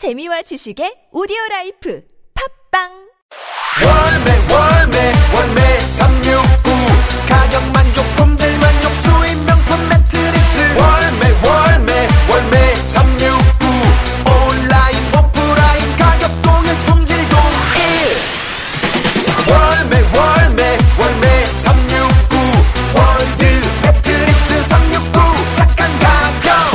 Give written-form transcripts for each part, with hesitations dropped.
재미와 지식의 오디오라이프 팟빵 월매 369 가격 만족 품질 만족 수입 명품 매트리스 월매 369 온라인 오프라인 가격 동일 품질 동일 월매 369 월드 매트리스 369 착한 가격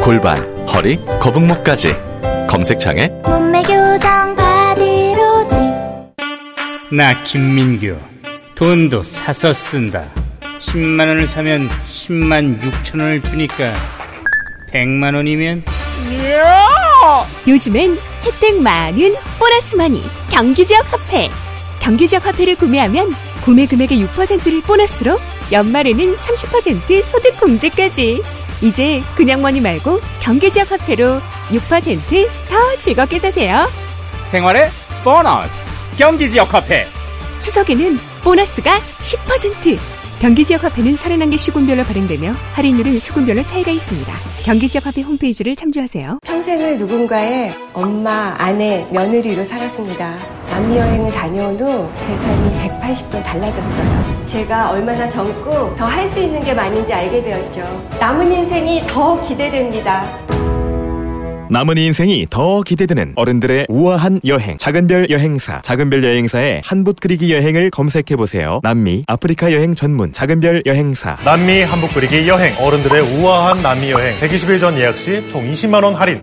골반, 허리, 거북목까지 검색창에 몸매 교정 바디로직 나 김민규 돈도 사서 쓴다 10만원을 사면 10만 6천원을 주니까 100만원이면 요즘엔 혜택 많은 보너스마니 경기지역화폐 경기지역화폐를 구매하면 구매 금액의 6%를 보너스로 연말에는 30% 소득공제까지 이제 그냥 머니 말고 경기지역화폐로 6% 더 즐겁게 사세요 생활의 보너스 경기지역화폐 추석에는 보너스가 10% 경기지역화폐는 31개 시군별로 발행되며 할인율은 시군별로 차이가 있습니다. 경기지역화폐 홈페이지를 참조하세요. 평생을 누군가의 엄마, 아내, 며느리로 살았습니다. 남미여행을 다녀온 후 재산이 180도 달라졌어요. 제가 얼마나 젊고 더 할 수 있는 게 많은지 알게 되었죠. 남은 인생이 더 기대됩니다. 남은 인생이 더 기대되는 어른들의 우아한 여행 작은별 여행사 작은별 여행사의 한붓 그리기 여행을 검색해보세요. 남미 아프리카 여행 전문 작은별 여행사 남미 한붓 그리기 여행 어른들의 우아한 남미 여행 120일 전 예약 시 총 20만원 할인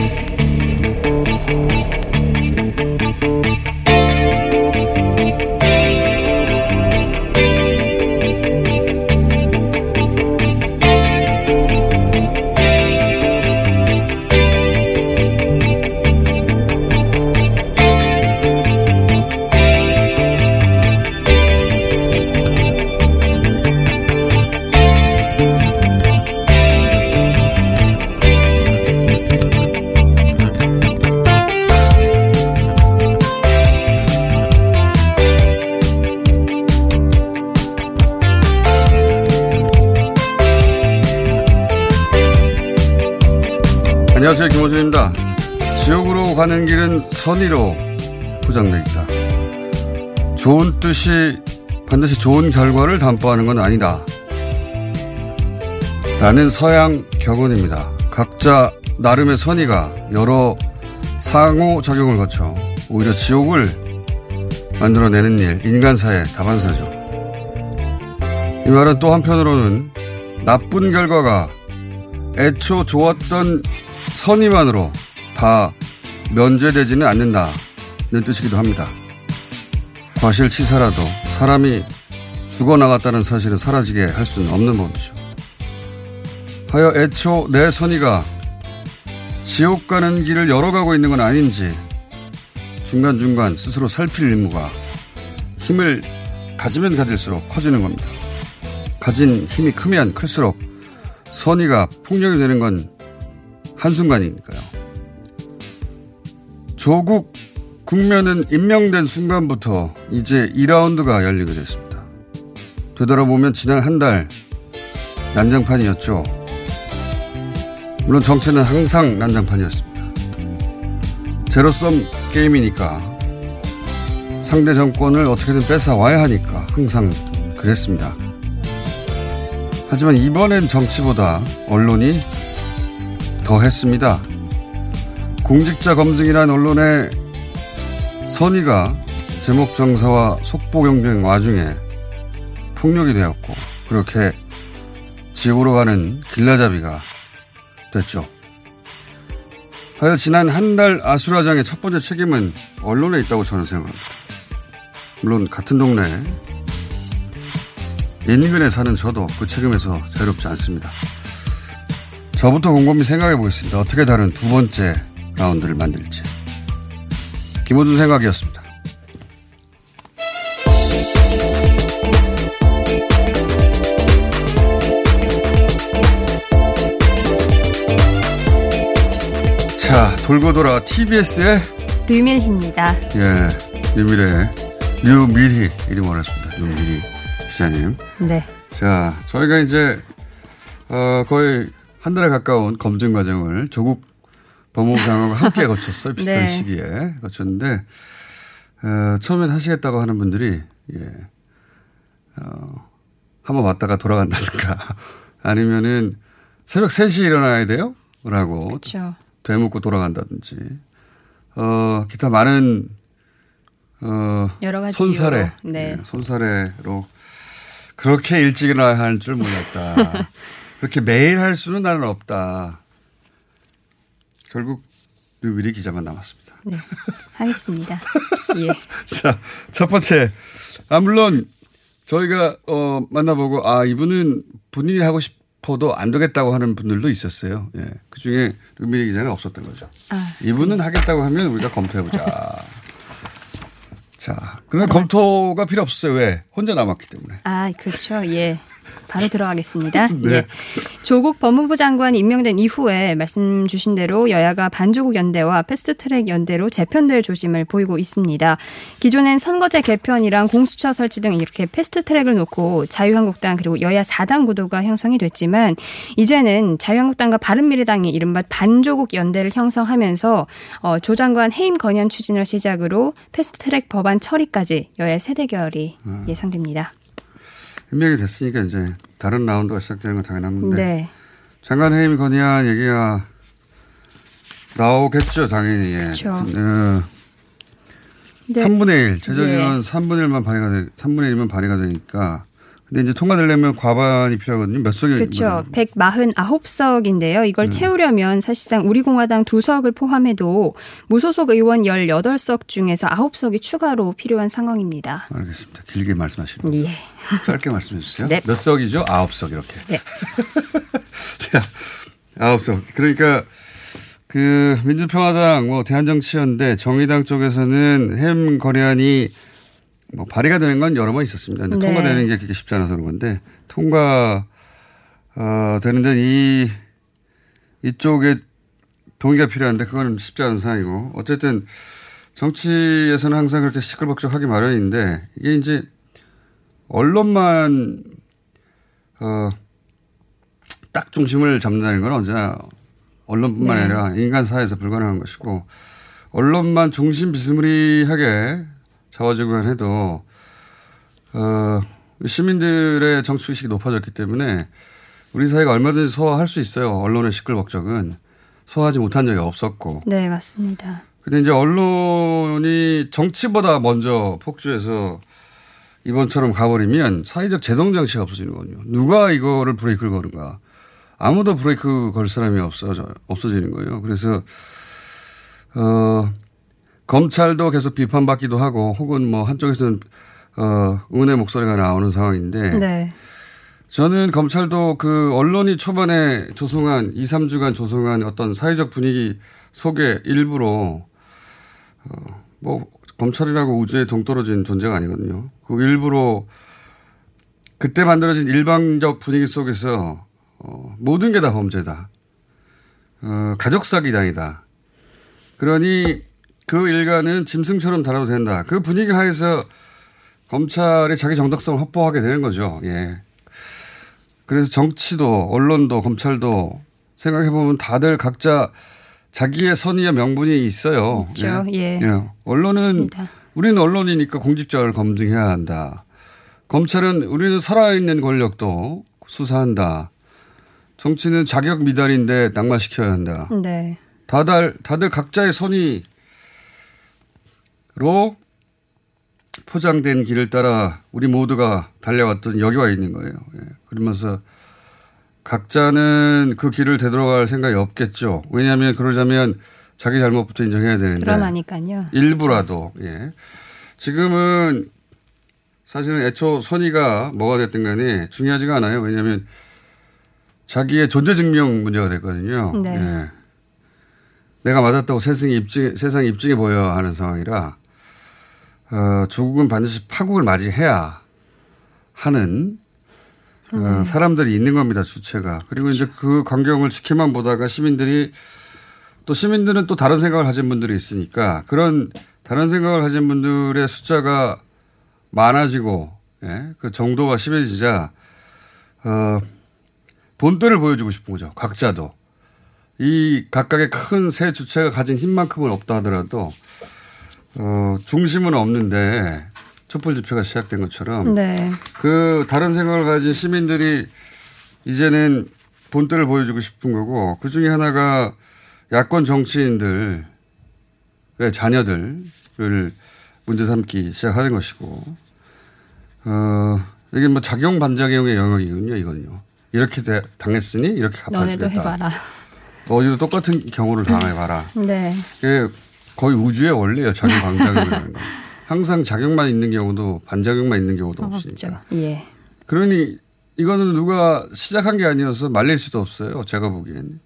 안녕하세요. 김호준입니다. 지옥으로 가는 길은 선의로 포장되어 있다. 좋은 뜻이 반드시 좋은 결과를 담보하는 건 아니다. 라는 서양 격언입니다. 각자 나름의 선의가 여러 상호작용을 거쳐 오히려 지옥을 만들어내는 일, 인간사의 다반사죠. 이 말은 또 한편으로는 나쁜 결과가 애초 좋았던 선의만으로 다 면제되지는 않는다는 뜻이기도 합니다. 과실치사라도 사람이 죽어나갔다는 사실은 사라지게 할 수는 없는 법이죠. 하여 애초 내 선의가 지옥 가는 길을 열어가고 있는 건 아닌지 중간중간 스스로 살필 의무가 힘을 가지면 가질수록 커지는 겁니다. 가진 힘이 크면 클수록 선의가 풍력이 되는 건 한순간이니까요. 조국 국면은 임명된 순간부터 이제 2라운드가 열리게 됐습니다. 되돌아보면 지난 한 달 난장판이었죠. 물론 정치는 항상 난장판이었습니다. 제로섬 게임이니까 상대 정권을 어떻게든 뺏어와야 하니까 항상 그랬습니다. 하지만 이번엔 정치보다 언론이 더 했습니다. 공직자 검증이란 언론의 선의가 제목 정사와 속보 경쟁 와중에 폭력이 되었고 그렇게 지옥으로 가는 길라잡이가 됐죠. 하여 지난 한 달 아수라장의 첫 번째 책임은 언론에 있다고 저는 생각합니다. 물론 같은 동네 인근에 사는 저도 그 책임에서 자유롭지 않습니다. 저부터 곰곰이 생각해 보겠습니다. 어떻게 다른 두 번째 라운드를 만들지. 김호준 생각이었습니다. 자, 돌고 돌아 TBS의 류밀희입니다. 예, 류밀희 이름 알았습니다. 류밀희 기자님. 네. 자, 저희가 이제 거의 한 달에 가까운 검증 과정을 조국 법무부 장관과 함께 거쳤어요. 비슷한 네. 시기에 거쳤는데 처음엔 하시겠다고 하는 분들이 한번 왔다가 돌아간다든가 아니면은 새벽 3시에 일어나야 돼요? 라고 그렇죠. 되묻고 돌아간다든지, 기타 많은, 여러 가지 손사래. 네. 네, 손사래로 그렇게 일찍 일어나야 할 줄 몰랐다. 그렇게 매일 할 수는 나는 없다. 결국, 류밀희 기자만 남았습니다. 네. 하겠습니다. 예. 자, 첫 번째. 물론, 저희가, 만나보고, 이분은 본인이 하고 싶 포도 안 되겠다고 하는 분들도 있었어요. 예. 그 중에 류밀희 기자는 없었던 거죠. 이분은 하겠다고 하면 우리가 검토해보자. 자, 그러면 검토가 필요 없어요. 왜? 혼자 남았기 때문에. 그렇죠. 예. 바로 들어가겠습니다. 네. 예. 조국 법무부 장관 임명된 이후에 말씀 주신 대로 여야가 반조국 연대와 패스트트랙 연대로 재편될 조짐을 보이고 있습니다. 기존엔 선거제 개편이랑 공수처 설치 등 이렇게 패스트트랙을 놓고 자유한국당 그리고 여야 4당 구도가 형성이 됐지만 이제는 자유한국당과 바른미래당이 이른바 반조국 연대를 형성하면서 조 장관 해임 건의안 추진을 시작으로 패스트트랙 법안 처리까지 여야 세대결이 예상됩니다. 임명이 됐으니까 이제 다른 라운드가 시작되는 건 당연한 건데 네. 장관 해임 건의안 얘기가 나오겠죠 당연히. 그렇죠. 3분의 1 최저위원 네. 3분의 1만 발의가 되니까 근데 이제 통과되려면 과반이 필요하거든요. 몇 석이? 그렇죠. 149석인데요. 이걸 채우려면 사실상 우리공화당 2석을 포함해도 무소속 의원 18석 중에서 9석이 추가로 필요한 상황입니다. 알겠습니다. 길게 말씀하시면. 예. 짧게 말씀해 주세요. 네. 몇 석이죠? 9석 이렇게. 네. 자, 9석. 그러니까 그 민주평화당 뭐 대한정치연대 정의당 쪽에서는 해임 건의안이 뭐 발의가 되는 건 여러 번 있었습니다. 근데 네. 통과되는 게 그렇게 쉽지 않아서 그런 건데 통과되는 데는 이쪽에 동의가 필요한데 그건 쉽지 않은 상황이고 어쨌든 정치에서는 항상 그렇게 시끌벅적하기 마련인데 이게 이제 언론만 딱 중심을 잡는다는 건 언제나 언론뿐만 네. 아니라 인간 사회에서 불가능한 것이고 언론만 중심 비스무리하게 자화지간 해도 시민들의 정치의식이 높아졌기 때문에 우리 사회가 얼마든지 소화할 수 있어요. 언론의 시끌벅적은. 소화하지 못한 적이 없었고. 네. 맞습니다. 그런데 이제 언론이 정치보다 먼저 폭주해서 이번처럼 가버리면 사회적 제동장치가 없어지는군요. 누가 이거를 브레이크를 거는가. 아무도 브레이크 걸 사람이 없어지는 거예요. 그래서 검찰도 계속 비판받기도 하고 혹은 뭐 한쪽에서는 응원의 목소리가 나오는 상황인데 네. 저는 검찰도 그 언론이 초반에 조성한 2, 3주간 조성한 어떤 사회적 분위기 속에 일부러 뭐 검찰이라고 우주에 동떨어진 존재가 아니거든요. 그 일부러 그때 만들어진 일방적 분위기 속에서 모든 게 다 범죄다. 가족 사기당이다. 그러니 그 일가는 짐승처럼 다뤄도 된다. 그 분위기 하에서 검찰이 자기 정당성을 확보하게 되는 거죠. 예. 그래서 정치도 언론도 검찰도 생각해보면 다들 각자 자기의 선의와 명분이 있어요. 있죠. 예. 예. 예. 언론은 맞습니다. 우리는 언론이니까 공직자를 검증해야 한다. 검찰은 우리는 살아있는 권력도 수사한다. 정치는 자격 미달인데 낙마시켜야 한다. 네. 다들 각자의 선의 로 포장된 길을 따라 우리 모두가 달려왔던 여기와 있는 거예요. 예. 그러면서 각자는 그 길을 되돌아갈 생각이 없겠죠. 왜냐하면 그러자면 자기 잘못부터 인정해야 되는데. 그러나니까요. 일부라도. 그렇죠. 예. 지금은 사실은 애초 선의가 뭐가 됐든 간에 중요하지가 않아요. 왜냐하면 자기의 존재 증명 문제가 됐거든요. 네. 예. 내가 맞았다고 세상에 입증해 보여야 하는 상황이라 조국은 반드시 파국을 맞이해야 하는 사람들이 있는 겁니다. 주체가. 그리고 그렇죠. 이제 그 광경을 지켜만 보다가 시민들이 또 시민들은 또 다른 생각을 하신 분들이 있으니까 그런 다른 생각을 하신 분들의 숫자가 많아지고 예? 그 정도가 심해지자 본때를 보여주고 싶은 거죠. 각자도. 이 각각의 큰 세 주체가 가진 힘만큼은 없다 하더라도 중심은 없는데 촛불 집회가 시작된 것처럼 네. 그 다른 생각을 가진 시민들이 이제는 본때를 보여주고 싶은 거고 그중에 하나가 야권 정치인들의 자녀들을 문제 삼기 시작하는 것이고 이게 뭐 작용 반작용의 영역이군요. 이건요. 이렇게 당했으니 이렇게 갚아주겠다. 너네도 해봐라. 어디도 똑같은 경우를 당해봐라. 네. 이게 거의 우주의 원리예요. 작용 반작용이라는 건. 항상 작용만 있는 경우도 반작용만 있는 경우도 없으니까. 예. 그러니 이거는 누가 시작한 게 아니어서 말릴 수도 없어요. 제가 보기에는.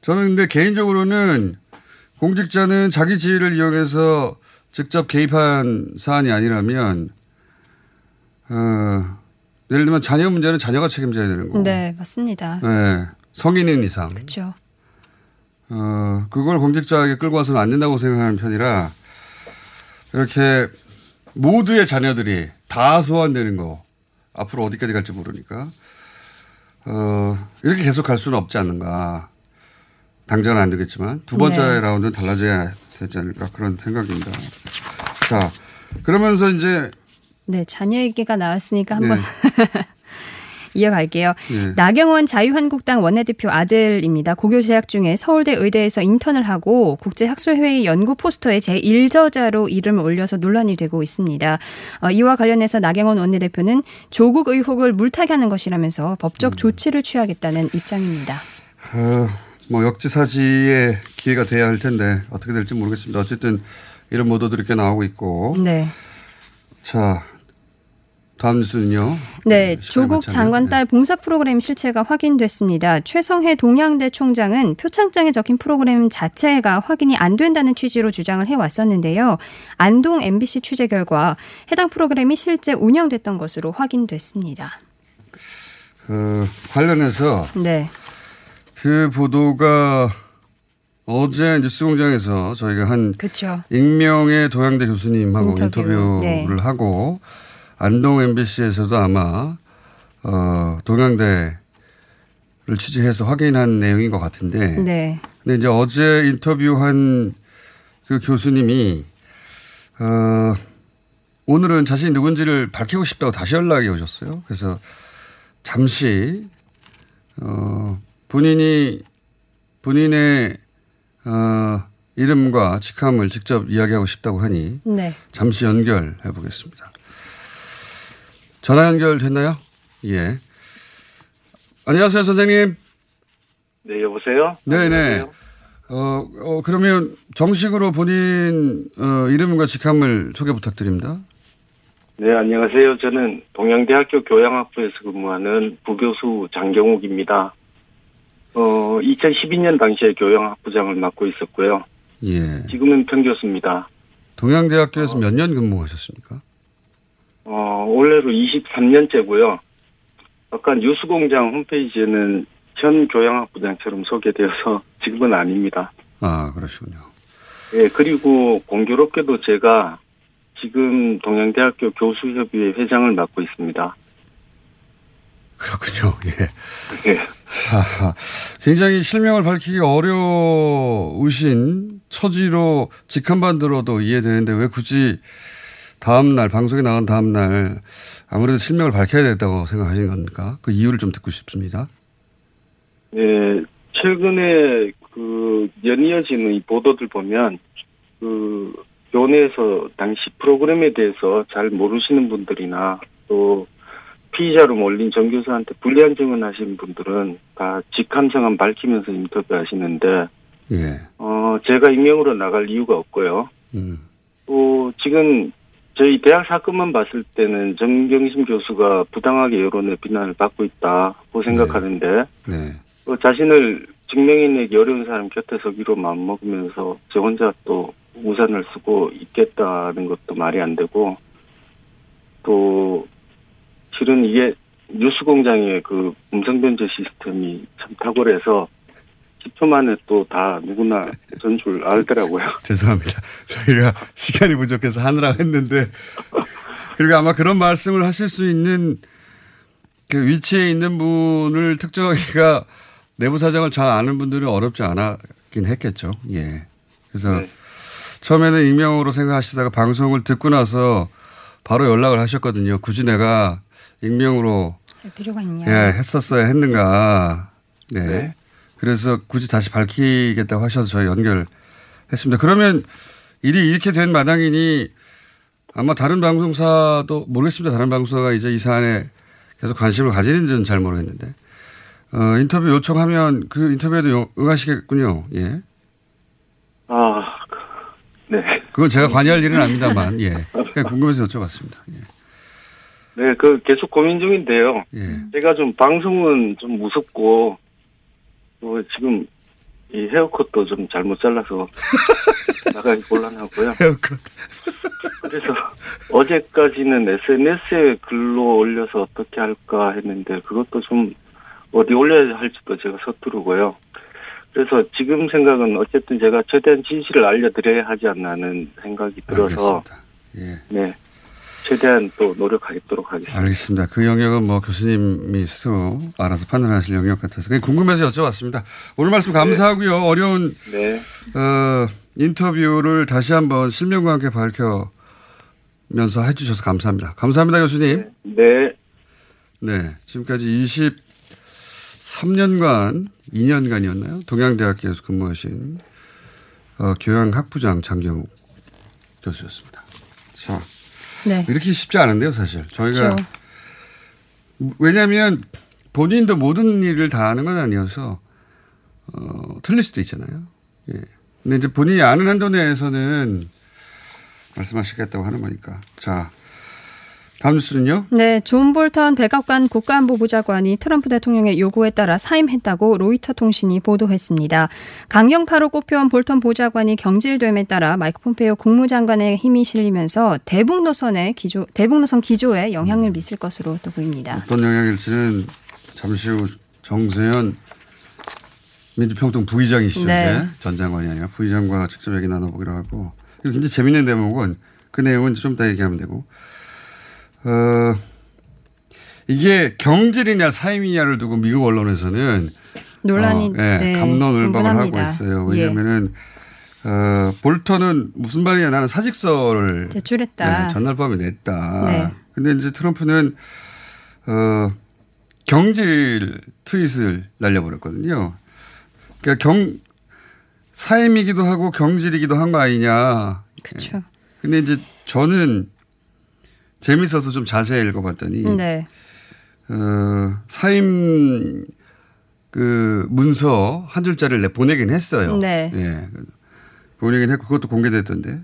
저는 근데 개인적으로는 공직자는 자기 지위를 이용해서 직접 개입한 사안이 아니라면 예를 들면 자녀 문제는 자녀가 책임져야 되는 거고. 네. 맞습니다. 네, 성인인 이상. 그렇죠. 그걸 공직자에게 끌고 와서는 안 된다고 생각하는 편이라 이렇게 모두의 자녀들이 다 소환되는 거 앞으로 어디까지 갈지 모르니까 이렇게 계속 갈 수는 없지 않는가. 당장은 안 되겠지만 두 번째 네. 라운드는 달라져야 되지 않을까 그런 생각입니다. 자 그러면서 이제 네 자녀 얘기가 나왔으니까 한번 네. 이어갈게요. 네. 나경원 자유한국당 원내대표 아들입니다. 고교재학 중에 서울대 의대에서 인턴을 하고 국제학술회의 연구 포스터에 제1저자로 이름을 올려서 논란이 되고 있습니다. 이와 관련해서 나경원 원내대표는 조국 의혹을 물타기하는 것이라면서 법적 조치를 취하겠다는 입장입니다. 뭐 역지사지의 기회가 돼야 할 텐데 어떻게 될지 모르겠습니다. 어쨌든 이런 보도들이 꽤 나오고 있고. 네. 자. 다음 뉴스는요. 네. 조국 장관 딸 봉사 프로그램 실체가 확인됐습니다. 최성해 동양대 총장은 표창장에 적힌 프로그램 자체가 확인이 안 된다는 취지로 주장을 해왔었는데요. 안동 MBC 취재 결과 해당 프로그램이 실제 운영됐던 것으로 확인됐습니다. 관련해서 네. 그 보도가 어제 뉴스공장에서 저희가 한 그쵸. 익명의 동양대 교수님하고 인터뷰를 네. 하고 안동 MBC에서도 아마 동양대를 취재해서 확인한 내용인 것 같은데. 네. 근데 이제 어제 인터뷰한 그 교수님이 오늘은 자신이 누군지를 밝히고 싶다고 다시 연락이 오셨어요. 그래서 잠시 본인의 이름과 직함을 직접 이야기하고 싶다고 하니 네. 잠시 연결해 보겠습니다. 전화 연결됐나요? 예. 안녕하세요, 선생님. 네, 여보세요? 네네. 그러면 정식으로 본인 이름과 직함을 소개 부탁드립니다. 네, 안녕하세요. 저는 동양대학교 교양학부에서 근무하는 부교수 장경욱입니다. 2012년 당시에 교양학부장을 맡고 있었고요. 예. 지금은 평교수입니다. 동양대학교에서 몇 년 근무하셨습니까? 올해로 23년째고요. 아까 뉴스공장 홈페이지에는 현 교양학부장처럼 소개되어서 지금은 아닙니다. 아, 그러시군요. 예, 그리고 공교롭게도 제가 지금 동양대학교 교수협의회 회장을 맡고 있습니다. 그렇군요. 예. 예. 자, 굉장히 실명을 밝히기 어려우신 처지로 직함만 들어도 이해되는데 왜 굳이 다음날 방송에 나간 다음날 아무래도 실명을 밝혀야 됐다고 생각하신 겁니까? 그 이유를 좀 듣고 싶습니다. 네, 최근에 그 연이어지는 이 보도들 보면 그 교내에서 당시 프로그램에 대해서 잘 모르시는 분들이나 또 피의자로 몰린 정 교수한테 불리한 증언하신 분들은 다 직함성함 밝히면서 인터뷰하시는데, 예. 제가 익명으로 나갈 이유가 없고요. 지금 저희 대학 사건만 봤을 때는 정경심 교수가 부당하게 여론의 비난을 받고 있다고 생각하는데 네. 자신을 증명해내기 어려운 사람 곁에 서기로 마음먹으면서 저 혼자 또 우산을 쓰고 있겠다는 것도 말이 안 되고 또 실은 이게 뉴스공장의 그 음성변조 시스템이 참 탁월해서 10초 만에 또 다 누구나 전줄 알더라고요. 죄송합니다. 저희가 시간이 부족해서 하느라고 했는데 그리고 아마 그런 말씀을 하실 수 있는 그 위치에 있는 분을 특정하기가 내부 사정을 잘 아는 분들은 어렵지 않았긴 했겠죠. 예. 그래서 네. 처음에는 익명으로 생각하시다가 방송을 듣고 나서 바로 연락을 하셨거든요. 굳이 내가 익명으로 할 필요가 있냐? 예, 했었어야 했는가. 네. 네. 그래서 굳이 다시 밝히겠다고 하셔서 저희 연결했습니다. 그러면 일이 이렇게 된 마당이니 아마 다른 방송사도 모르겠습니다. 다른 방송사가 이제 이 사안에 계속 관심을 가지는지는 잘 모르겠는데 인터뷰 요청하면 그 인터뷰에도 응하시겠군요. 예. 아, 네. 그건 제가 관여할 일은 아닙니다만, 예. 그냥 궁금해서 여쭤봤습니다. 예. 네, 그 계속 고민 중인데요. 예. 제가 좀 방송은 좀 무섭고. 지금 이 헤어컷도 좀 잘못 잘라서 나가기 곤란하고요. 헤어컷. 그래서 어제까지는 SNS에 글로 올려서 어떻게 할까 했는데 그것도 좀 어디 올려야 할지도 제가 서투르고요. 그래서 지금 생각은 어쨌든 제가 최대한 진실을 알려드려야 하지 않나는 생각이 들어서 예. 네, 최대한 또 노력하도록 하겠습니다. 알겠습니다. 그 영역은 뭐 교수님이 스스로 알아서 판단하실 영역 같아서 그냥 궁금해서 여쭤봤습니다. 오늘 말씀 감사하고요. 네. 어려운 네. 인터뷰를 다시 한번 실명과 함께 밝혀면서 해주셔서 감사합니다. 감사합니다, 교수님. 네. 네. 네. 지금까지 23년간, 2년간이었나요? 동양대학교에서 근무하신 교양학부장 장경욱 교수였습니다. 자. 네. 이렇게 쉽지 않은데요, 사실. 저희가. 그렇죠. 왜냐하면 본인도 모든 일을 다 하는 건 아니어서 틀릴 수도 있잖아요. 예. 근데 이제 본인이 아는 한도 내에서는 말씀하시겠다고 하는 거니까. 자, 다음 뉴스는요? 네, 존 볼턴 백악관 국가안보보좌관이 트럼프 대통령의 요구에 따라 사임했다고 로이터 통신이 보도했습니다. 강경파로 꼽혀온 볼턴 보좌관이 경질됨에 따라 마이크 폼페이오 국무장관의 힘이 실리면서 대북 노선 기조에 영향을 미칠 것으로 또 보입니다. 어떤 영향일지는 잠시 후 정세현 민주평통 부의장이시죠. 네. 전 장관이 아니라 부의장과 직접 얘기 나눠보기로 하고. 그리고 굉장히 재밌는 대목은 그 내용은 좀 이따 얘기하면 되고. 이게 경질이냐 사임이냐를 두고 미국 언론에서는 논란이 예, 네, 갑론을박을 하고 있어요. 왜냐하면은 예. 볼턴은 무슨 말이냐 나는 사직서를 제출했다. 네, 전날 밤에 냈다. 그런데 네. 이제 트럼프는 경질 트윗을 날려버렸거든요. 그러니까 사임이기도 하고 경질이기도 한 거 아니냐. 그렇죠. 그런데 예. 이제 저는 재밌어서 좀 자세히 읽어봤더니 네. 사임 그 문서 한 줄짜리를 보내긴 했어요. 네. 예. 보내긴 했고 그것도 공개됐던데.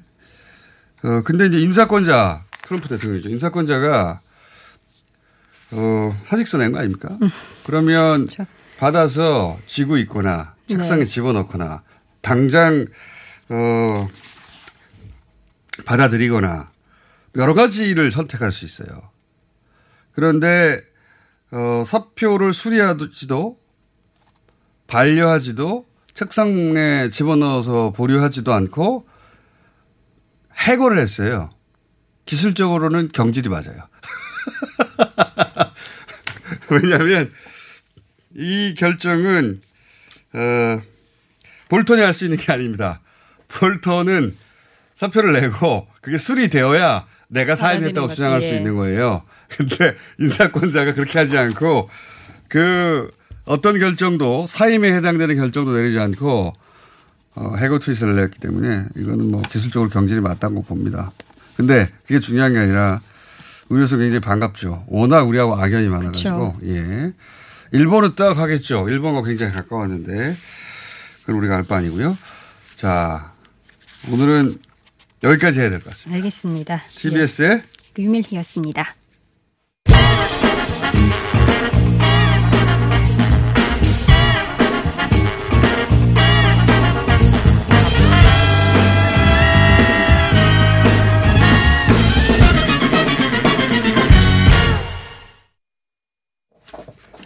근데 이제 인사권자 트럼프 대통령이죠. 인사권자가 사직서 낸 거 아닙니까? 그러면 그렇죠. 받아서 쥐고 있거나 책상에 네. 집어넣거나 당장 받아들이거나. 여러 가지를 선택할 수 있어요. 그런데 사표를 수리하지도 반려하지도 책상에 집어넣어서 보류하지도 않고 해고를 했어요. 기술적으로는 경질이 맞아요. 왜냐하면 이 결정은 볼턴이 할 수 있는 게 아닙니다. 볼턴은 사표를 내고 그게 수리되어야 내가 사임했다고 주장할 예. 수 있는 거예요. 근데 인사권자가 그렇게 하지 않고 그 어떤 결정도 사임에 해당되는 결정도 내리지 않고 해고 트윗을 냈기 때문에 이거는 뭐 기술적으로 경질이 맞다고 봅니다. 근데 그게 중요한 게 아니라 우리로서 굉장히 반갑죠. 워낙 우리하고 악연이 많아가지고. 그쵸. 예. 일본은 딱 하겠죠. 일본과 굉장히 가까웠는데 그건 우리가 알 바 아니고요. 자, 오늘은 여기까지 해야 될 것 같습니다. 알겠습니다. TBS의 류밀희였습니다.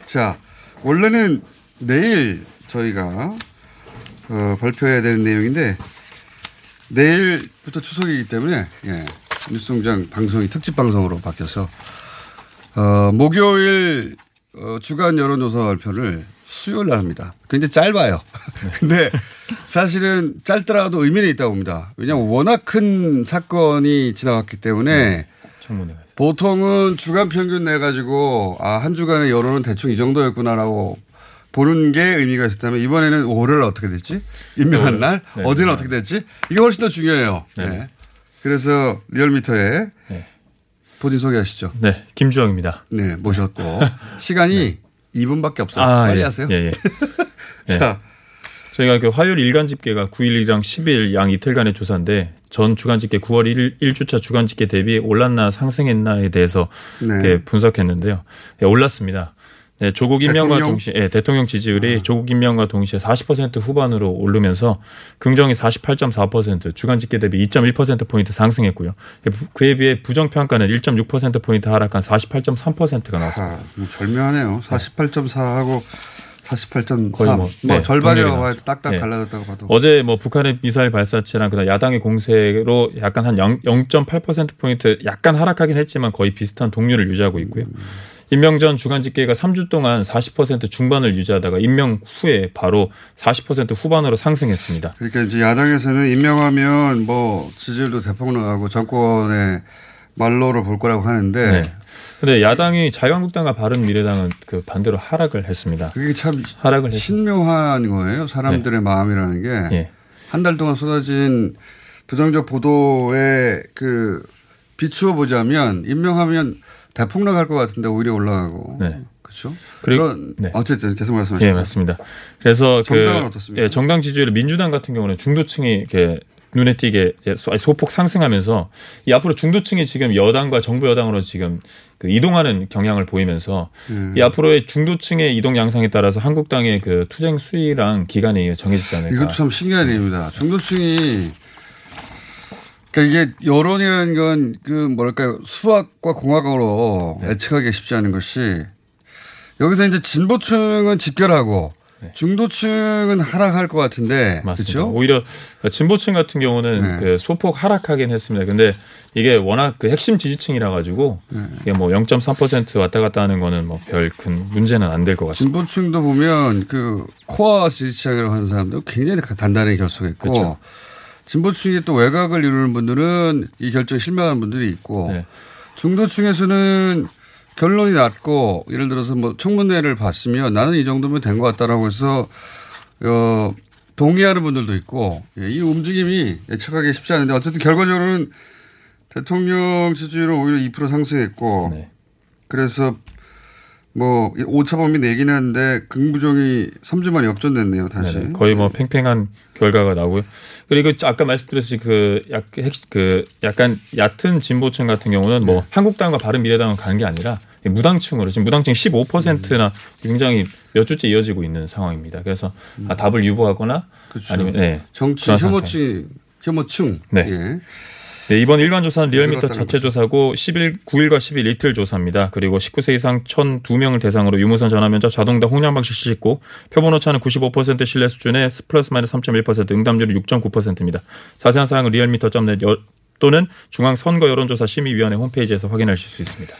자, 원래는 내일 저희가 발표해야 되는 내용인데 내일부터 추석이기 때문에 예, 뉴스공장 방송이 특집 방송으로 바뀌어서 목요일 주간 여론조사 발표를 수요일 날 합니다. 굉장히 짧아요. 근데 사실은 짧더라도 의미는 있다고 봅니다. 왜냐하면 워낙 큰 사건이 지나갔기 때문에 보통은 주간 평균 내가지고 아, 한 주간의 여론은 대충 이 정도였구나라고 보는 게 의미가 있었다면 이번에는 월요일 어떻게 됐지? 임명한 날? 네, 어제는 네. 어떻게 됐지? 이게 훨씬 더 중요해요. 네. 네. 그래서 리얼미터에 네. 본인 소개하시죠. 네. 김주영입니다. 네. 모셨고. 시간이 네. 2분밖에 없어요. 아, 빨리 예. 하세요. 예, 예. 자, 저희가 그 화요일 일간 집계가 9.11이랑 10일 양 이틀간의 조사인데 전 주간 집계 9월 1일 1주차 주간 집계 대비 올랐나 상승했나에 대해서 네. 분석했는데요. 네, 올랐습니다. 네, 조국 임명과 동시에 네, 대통령 지지율이 조국 임명과 동시에 40% 후반으로 오르면서 긍정이 48.4% 주간 집계 대비 2.1%포인트 상승했고요. 그에 비해 부정평가는 1.6%포인트 하락한 48.3%가 나왔습니다. 뭐 절묘하네요. 48.4하고 48.3 거의 뭐 절반이라고 해도 딱딱 네. 갈라졌다고 봐도. 어제 뭐 북한의 미사일 발사체랑 그다음 야당의 공세로 약간 한 0.8%포인트 약간 하락하긴 했지만 거의 비슷한 동률을 유지하고 있고요. 임명 전 주간 집계가 3주 동안 40% 중반을 유지하다가 임명 후에 바로 40% 후반으로 상승했습니다. 그러니까 이제 야당에서는 임명하면 뭐 지지율도 대폭락하고 정권의 말로를 볼 거라고 하는데. 네. 근데 야당이 자유한국당과 바른미래당은 그 반대로 하락을 했습니다. 그게 참 하락을 신묘한 거예요. 사람들의 네. 마음이라는 게. 네. 한 달 동안 쏟아진 부정적 보도에 그 비추어 보자면 임명하면 대폭락할 것 같은데 오히려 올라가고. 네. 그렇죠. 그리고 네. 어쨌든 계속 말씀하시죠. 네, 맞습니다. 그래서 정당은 어떻습니까? 예, 정당 지지율 민주당 같은 경우는 중도층이 이렇게 눈에 띄게 소폭 상승하면서 이 앞으로 중도층이 지금 여당과 정부 여당으로 지금 그 이동하는 경향을 보이면서 이 앞으로의 중도층의 이동 양상에 따라서 한국당의 그 투쟁 수위랑 기간이 정해지지 않을까. 이것도 참 신기한 일입니다. 중도층이 그러니까 이게 여론이라는 건 그 뭐랄까요 수학과 공학으로 네. 예측하기 쉽지 않은 것이 여기서 이제 진보층은 집결하고 네. 중도층은 하락할 것 같은데 맞습니다. 그렇죠? 오히려 진보층 같은 경우는 네. 그 소폭 하락하긴 했습니다. 근데 이게 워낙 그 핵심 지지층이라 가지고 네. 이게 뭐 0.3% 왔다 갔다 하는 거는 뭐 별 큰 문제는 안 될 것 같습니다. 진보층도 보면 그 코어 지지층이라고 하는 사람들 굉장히 단단히 결속했고. 그렇죠. 진보층이 또 외곽을 이루는 분들은 이 결정에 실망한 분들이 있고 네. 중도층에서는 결론이 났고 예를 들어서 뭐 청문회를 봤으면 나는 이 정도면 된 것 같다라고 해서 동의하는 분들도 있고 이 움직임이 예측하기 쉽지 않은데 어쨌든 결과적으로는 대통령 지지율은 오히려 2% 상승했고 네. 그래서 뭐 오차범위 내긴 한데 긍부정이 3주 만에 역전됐네요. 다시. 네네. 거의 뭐 팽팽한 결과가 나오고요. 그리고 아까 말씀드렸듯이 그 약간 얕은 진보층 같은 경우는 네. 뭐 한국당과 바른미래당은 가는 게 아니라 무당층으로 지금 무당층 15%나 굉장히 몇 주째 이어지고 있는 상황입니다. 그래서 답을 유보하거나 그렇죠. 아니면 네. 정치 혐오층. 네. 예. 네, 이번 일간 조사는 리얼미터 자체 조사고 9일과 10일 이틀 조사입니다. 그리고 19세 이상 1,002명을 대상으로 유무선 전화면접 자동답 홍량 방식 시식고 표본 오차는 95% 신뢰 수준에 플러스 마이너스 3.1% 응답률이 6.9%입니다. 자세한 사항은 리얼미터.net 또는 중앙선거 여론조사 심의위원회 홈페이지에서 확인하실 수 있습니다.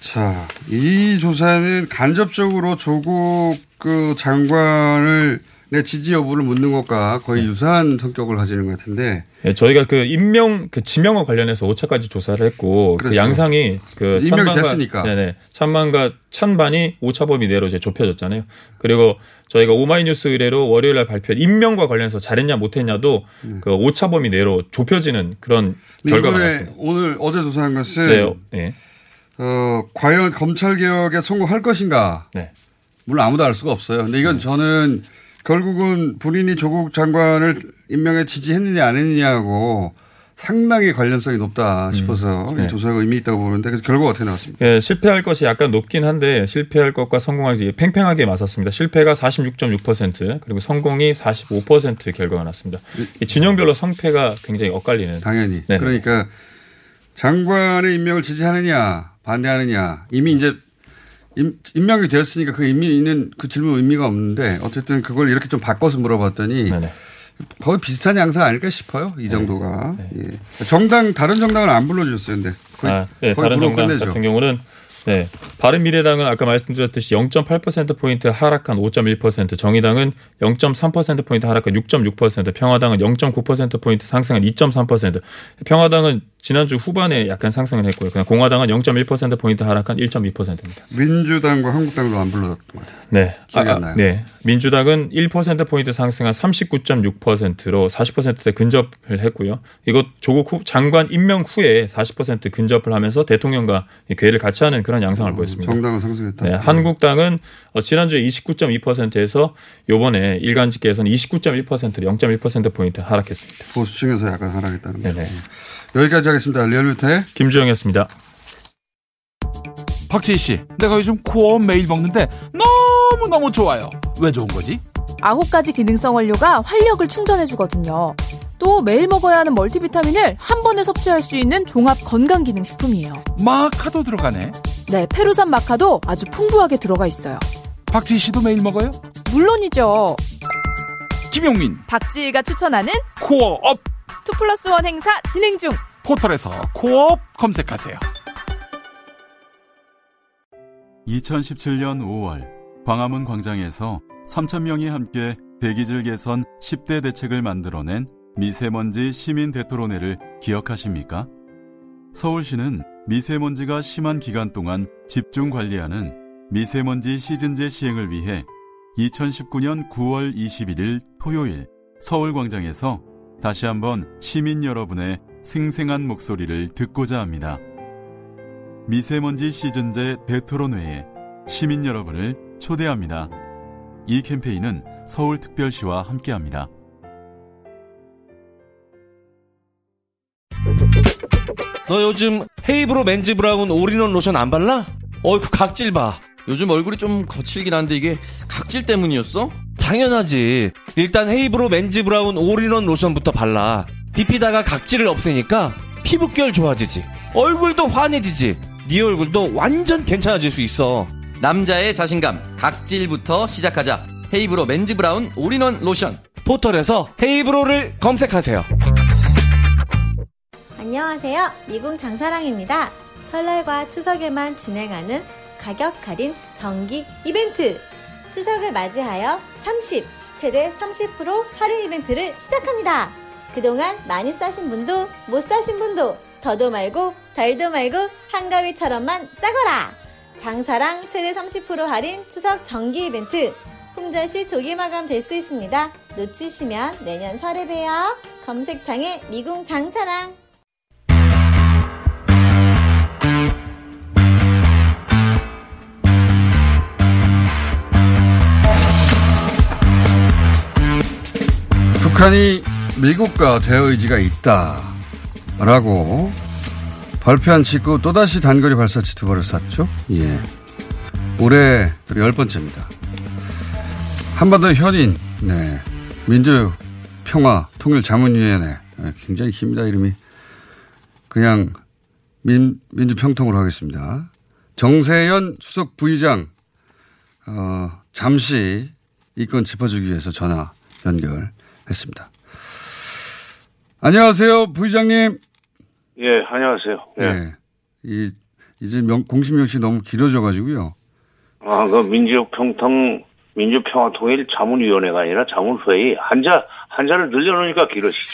자, 이 조사는 간접적으로 조국 그 장관을 내 지지 여부를 묻는 것과 거의 네. 유사한 성격을 가지는 것 같은데. 네, 저희가 그 임명, 그 지명과 관련해서 5차까지 조사를 했고, 그렇죠. 그 양상이 그 임명이 됐으니까. 네네. 찬반과 찬반이 5차 범위 내로 이제 좁혀졌잖아요. 그리고 저희가 오마이뉴스 의뢰로 월요일 날 발표한 임명과 관련해서 잘했냐 못했냐도 네. 그 5차 범위 내로 좁혀지는 그런 결과가 나왔습니다. 오늘 어제 조사한 것은 네. 네. 과연 검찰 개혁에 성공할 것인가. 네. 물론 아무도 알 수가 없어요. 근데 이건 네. 저는. 결국은 본인이 조국 장관을 임명에 지지했느냐 안 했느냐하고 상당히 관련성이 높다 싶어서 이 조사가 의미 있다고 보는데 그래서 결과가 어떻게 나왔습니까? 예, 실패할 것이 약간 높긴 한데 실패할 것과 성공하기 팽팽하게 맞았습니다. 실패가 46.6% 그리고 성공이 45% 결과가 났습니다. 진영별로 성패가 굉장히 엇갈리는. 당연히. 네네. 그러니까 장관의 임명을 지지하느냐 반대하느냐 이미 이제 임명이 되었으니까 그 의미는 그 질문 의미가 없는데 어쨌든 그걸 이렇게 좀 바꿔서 물어봤더니 네네. 거의 비슷한 양상 아닐까 싶어요. 이 정도가. 네. 네. 예. 정당 다른 정당은 안 불러주셨어요. 근데 거의, 네, 거의 다른 정당 끝내죠. 같은 경우는 네. 바른미래당은 아까 말씀드렸듯이 0.8%포인트 하락한 5.1%, 정의당은 0.3%포인트 하락한 6.6%, 평화당은 0.9%포인트 상승한 2.3%. 평화당은 지난주 후반에 약간 상승을 했고요. 그냥 공화당은 0.1%포인트 하락한 1.2%입니다. 민주당과 한국당도 안 불러줬던 것 같아요. 네. 기억이 안 나요? 네. 민주당은 1%포인트 상승한 39.6%로 40%대 근접을 했고요. 이것 조국 장관 임명 후에 40% 근접을 하면서 대통령과 궤를 같이 하는 그런 양상을 보였습니다. 정당은 상승했다. 네, 한국당은 지난주에 29.2%에서 이번에 일간 집계에서는 29.1%로 0.1%포인트 하락했습니다. 보수층에서 약간 하락했다는 거죠. 네네. 여기까지 하겠습니다. 리얼미터의 김주영이었습니다. 박지희 씨, 내가 요즘 코어 매일 먹는데 너무너무 좋아요. 왜 좋은 거지? 9가지 기능성 원료가 활력을 충전해주거든요. 또 매일 먹어야 하는 멀티비타민을 한 번에 섭취할 수 있는 종합 건강기능식품이에요. 마카도 들어가네. 네, 페루산 마카도 아주 풍부하게 들어가 있어요. 박지희 씨도 매일 먹어요? 물론이죠. 김용민, 박지희가 추천하는 코어업 2+1 행사 진행 중. 포털에서 코어업 검색하세요. 2017년 5월 광화문 광장에서 3,000명이 함께 대기질 개선 10대 대책을 만들어낸 미세먼지 시민 대토론회를 기억하십니까? 서울시는 미세먼지가 심한 기간 동안 집중 관리하는 미세먼지 시즌제 시행을 위해 2019년 9월 21일 토요일 서울광장에서 다시 한번 시민 여러분의 생생한 목소리를 듣고자 합니다. 미세먼지 시즌제 대토론회에 시민 여러분을 초대합니다. 이 캠페인은 서울특별시와 함께합니다. 너 요즘 헤이브로 맨즈 브라운 올인원 로션 안 발라? 어이구 각질 봐. 요즘 얼굴이 좀 거칠긴 한데 이게 각질 때문이었어? 당연하지. 일단 헤이브로 맨즈 브라운 올인원 로션부터 발라. 비피다가 각질을 없애니까 피부결 좋아지지, 얼굴도 환해지지, 네 얼굴도 완전 괜찮아질 수 있어. 남자의 자신감, 각질부터 시작하자. 헤이브로 맨즈 브라운 올인원 로션. 포털에서 헤이브로를 검색하세요. 안녕하세요. 미궁 장사랑입니다. 설날과 추석에만 진행하는 가격 할인 정기 이벤트. 추석을 맞이하여 30% 최대 30% 할인 이벤트를 시작합니다. 그동안 많이 싸신 분도 못 싸신 분도 더도 말고 덜도 말고 한가위처럼만 싸거라. 장사랑 최대 30% 할인 추석 정기 이벤트. 품절시 조기 마감될 수 있습니다. 놓치시면 내년 설에 봬요. 검색창에 미궁 장사랑. 북한이 미국과 대화 의지가 있다라고 발표한 직후 또다시 단거리 발사체 2발을 쐈죠. 예, 올해 10번째입니다. 한반도 현인, 네, 민주평화통일자문위원회, 네, 굉장히 깁니다 이름이. 그냥 민주평통으로 하겠습니다. 정세현 수석 부의장 잠시 이 건 짚어주기 위해서 전화 연결. 했습니다. 안녕하세요, 부의장님. 예, 안녕하세요. 예. 네, 이제 공식 명칭이 너무 길어져가지고요. 아, 그 민주평화통일자문위원회가 아니라 자문회의 한자를 늘려놓으니까 길어지죠.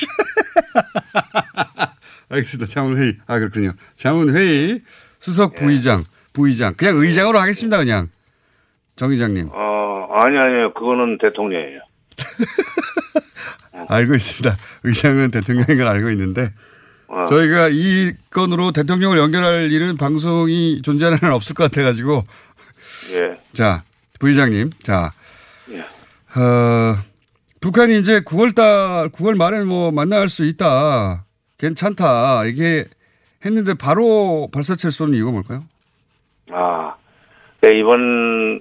알겠습니다. 자문회의. 아, 그렇군요. 자문회의 수석 부의장, 예. 부의장 그냥 의장으로 하겠습니다. 그냥 정 의장님. 아니요, 그거는 대통령이에요. 알고 있습니다. 의장은 대통령인 걸 알고 있는데 저희가 이 건으로 대통령을 연결할 일은 방송이 존재하는 건 없을 것 같아가지고 예. 자, 부의장님, 자, 예. 북한이 이제 9월 말에 뭐 만날 수 있다 괜찮다 이게 했는데 바로 발사체를 쏘는 이유가 뭘까요? 아, 네, 이번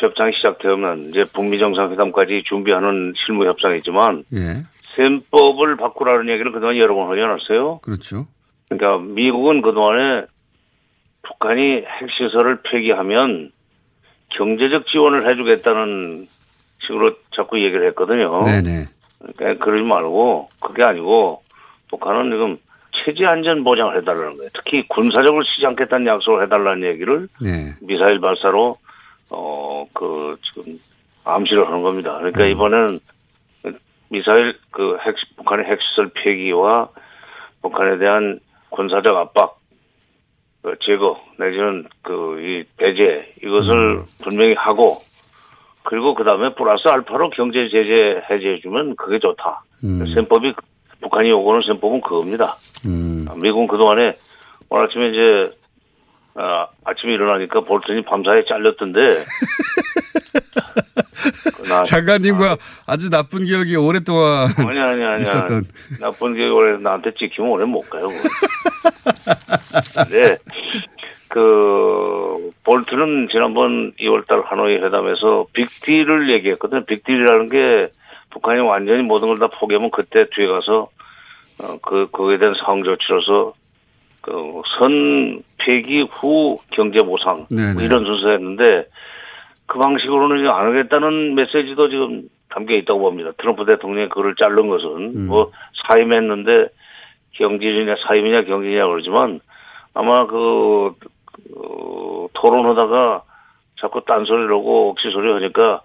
협상이 시작되면 이제 북미 정상회담까지 준비하는 실무 협상이지만 예. 셈법을 바꾸라는 얘기를 그동안 여러 번 하지 않았어요? 그렇죠. 그러니까 미국은 그동안에 북한이 핵시설을 폐기하면 경제적 지원을 해주겠다는 식으로 자꾸 얘기를 했거든요. 네네. 그러니까 그러지 말고 그게 아니고 북한은 지금 체제 안전 보장을 해달라는 거예요. 특히 군사적으로 쓰지 않겠다는 약속을 해달라는 얘기를 네. 미사일 발사로 지금 암시를 하는 겁니다. 그러니까 이번에는 미사일 북한의 핵시설 폐기와 북한에 대한 군사적 압박 제거 내지는 이 배제 이것을 분명히 하고 그리고 그 다음에 플러스 알파로 경제 제재 해제해주면 그게 좋다. 셈법이 북한이 요구하는 셈법은 그겁니다. 미국은 그동안에 오늘 아침에 이제 아침에 일어나니까 볼턴이 밤사이에 잘렸던데 장관님과 아주 나쁜 기억이 오랫동안 있었던 나쁜 기억이 오래 나한테 찍히면 오래 못 가요. 네, 볼턴은 지난번 2월달 하노이 회담에서 빅딜을 얘기했거든요. 빅딜이라는 게 북한이 완전히 모든 걸 다 포기하면 그때 뒤에 가서 거기에 대한 상황 조치로서 선 폐기 후 경제 보상 뭐 이런 순서였는데 그 방식으로는 안 하겠다는 메시지도 지금 담겨 있다고 봅니다. 트럼프 대통령이 그걸 자른 것은 뭐 사임했는데 경질이냐 사임이냐 경질이냐 그러지만 아마 토론하다가 자꾸 딴소리를 하고 억지소리 하니까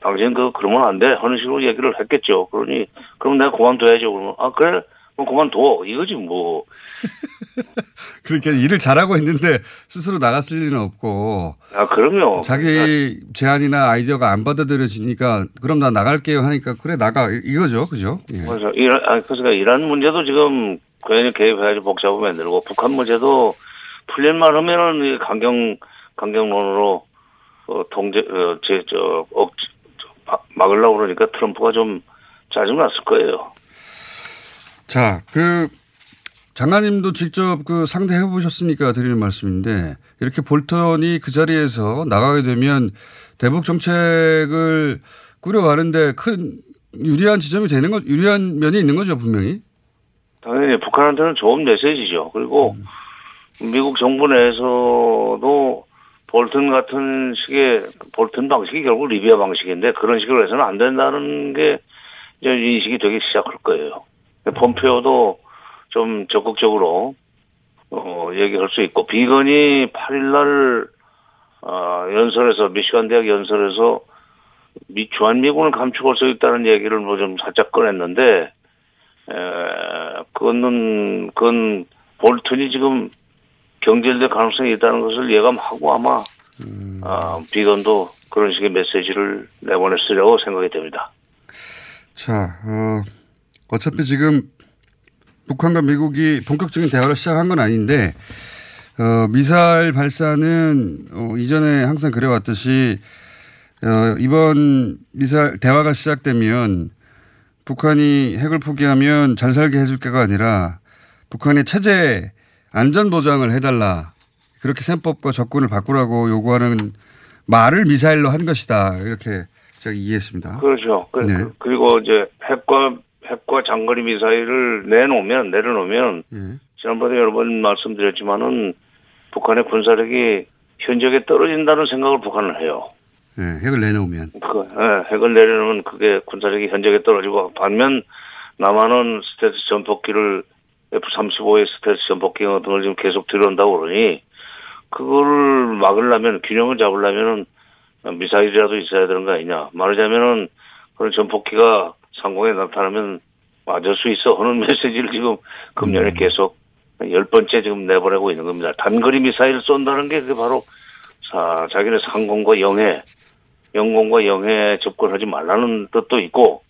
당신 그러면 안 돼 하는 식으로 얘기를 했겠죠. 그러니 그럼 내가 그만둬야죠. 그러면 아 그래 그럼 그만둬 이거지 뭐. 그러니까 일을 잘하고 있는데 스스로 나갔을 리는 없고. 아 그럼요. 자기 제안이나 아이디어가 안 받아들여지니까 그럼 나 나갈게요 하니까 그래 나가 이거죠, 그죠? 예. 그래서 이란 문제도 지금 괜히 개입해야지 복잡하게 만들고 북한 문제도 풀릴만 하면은 강경론으로 막으려고 그러니까 트럼프가 좀 짜증났을 거예요. 자, 장관님도 직접 상대해 보셨으니까 드리는 말씀인데, 이렇게 볼턴이 그 자리에서 나가게 되면 대북 정책을 꾸려가는데 큰 유리한 지점이 되는 것, 유리한 면이 있는 거죠, 분명히? 당연히 북한한테는 좋은 메시지죠. 그리고 미국 정부 내에서도 볼턴 같은 식의 볼턴 방식이 결국 리비아 방식인데 그런 식으로 해서는 안 된다는 게 이제 인식이 되기 시작할 거예요. 폼페오도 좀 적극적으로 얘기할 수 있고 비건이 8일날 연설에서 미시간 대학 연설에서 주한미군을 감축할 수 있다는 얘기를 뭐 좀 살짝 꺼냈는데 그건 볼턴이 지금 경질될 가능성이 있다는 것을 예감하고 아마 비건도 그런 식의 메시지를 내보냈으려고 생각이 됩니다. 자, 어차피 지금 북한과 미국이 본격적인 대화를 시작한 건 아닌데 미사일 발사는 이전에 항상 그래왔듯이 이번 미사일 대화가 시작되면 북한이 핵을 포기하면 잘 살게 해줄 게가 아니라 북한의 체제 안전 보장을 해달라. 그렇게 셈법과 접근을 바꾸라고 요구하는 말을 미사일로 한 것이다. 이렇게 제가 이해했습니다. 그렇죠. 네. 그리고 이제 핵과 장거리 미사일을 내려놓으면 지난번에 여러 번 말씀드렸지만은 북한의 군사력이 현저하게 떨어진다는 생각을 북한은 해요. 네, 핵을 내놓으면. 핵을 내려놓으면 그게 군사력이 현저하게 떨어지고 반면 남한은 스텔스 전폭기를 F-35의 스텔스 전폭기가 등을 지금 계속 들여온다고 그러니 그걸 막으려면 균형을 잡으려면 미사일이라도 있어야 되는 거 아니냐. 말하자면은 그런 전폭기가 상공에 나타나면 맞을 수 있어 하는 메시지를 지금 금년에 계속 10번째 지금 내보내고 있는 겁니다. 단거리 미사일 쏜다는 게 그게 바로 자기네 영공과 영해에 접근하지 말라는 뜻도 있고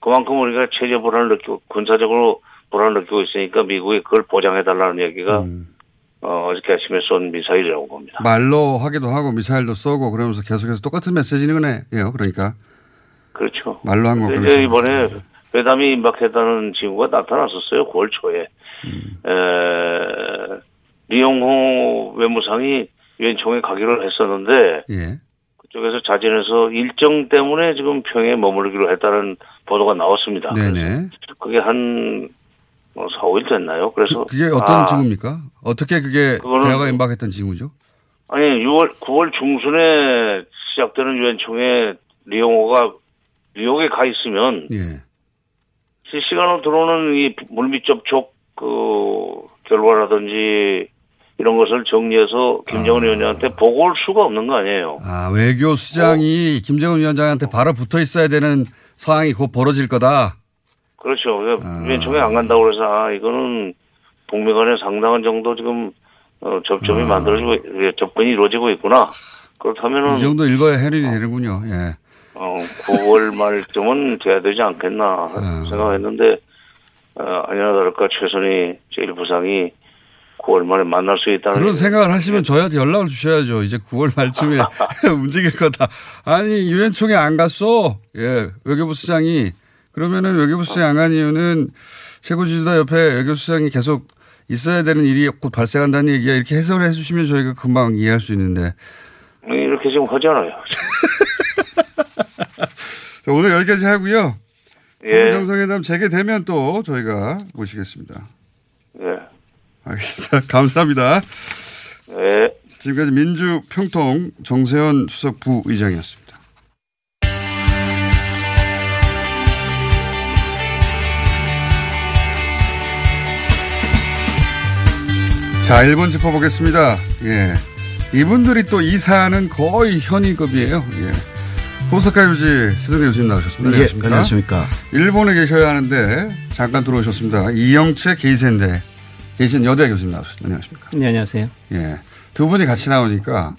그만큼 우리가 체제 불안을 느끼고 군사적으로 불안을 느끼고 있으니까 미국이 그걸 보장해달라는 얘기가 어저께 아침에 쏜 미사일이라고 봅니다. 말로 하기도 하고 미사일도 쏘고 그러면서 계속해서 똑같은 메시지는 해요. 그러니까. 그렇죠. 말로 한 거군요. 이번에 회담이 임박했다는 징후가 나타났었어요. 9월 초에. 리용호 외무상이 유엔 총회 가기로 했었는데 예. 그쪽에서 자진해서 일정 때문에 지금 평양에 머무르기로 했다는 보도가 나왔습니다. 네네. 그게 한 4, 5일 됐나요? 그래서 그게 어떤 징후입니까? 어떻게 그게 대화가 임박했던 징후죠? 아니 9월 중순에 시작되는 유엔 총회 리용호가 뉴욕에 가 있으면 예. 실시간으로 들어오는 이 물밑 접촉 그 결과라든지 이런 것을 정리해서 김정은 위원장한테 보고할 수가 없는 거 아니에요. 아 외교 수장이 김정은 위원장한테 바로 붙어 있어야 되는 상황이 곧 벌어질 거다. 그렇죠. 유엔 총회 안 간다고 그래서 이거는 북미 간에 상당한 정도 지금 접점이 만들어지고 접근이 이루어지고 있구나. 그렇다면은 이 정도 읽어야 해결이 되는군요. 예. 9월 말쯤은 돼야 되지 않겠나 생각했는데 아니나 다를까 최선희 제1부상이 9월 말에 만날 수 있다는 그런 생각을 하시면 저희한테 연락을 주셔야죠. 이제 9월 말쯤에 움직일 거다. 아니 유엔 총회 안 갔어. 예 외교부 수장이 그러면은 외교부 수장이 안 간 이유는 최고지도자 옆에 외교부 수장이 계속 있어야 되는 일이 곧 발생한다는 얘기야. 이렇게 해설을 해주시면 저희가 금방 이해할 수 있는데 이렇게 지금 하잖아요. 오늘 여기까지 하고요. 예. 정상회담 재개되면 또 저희가 모시겠습니다. 예. 알겠습니다. 감사합니다. 예. 지금까지 민주평통 정세현 수석 부의장이었습니다. 자, 1번 짚어보겠습니다. 예. 이분들이 또 이 사안은 거의 현인급이에요. 예. 호사카 유지 세선희 교수님 나오셨습니다. 예, 안녕하십니까? 안녕하십니까. 일본에 계셔야 하는데 잠깐 들어오셨습니다. 이영채 게이센대 계신 여대 교수님 나오셨습니다. 안녕하십니까? 네, 안녕하세요. 예, 두 분이 같이 나오니까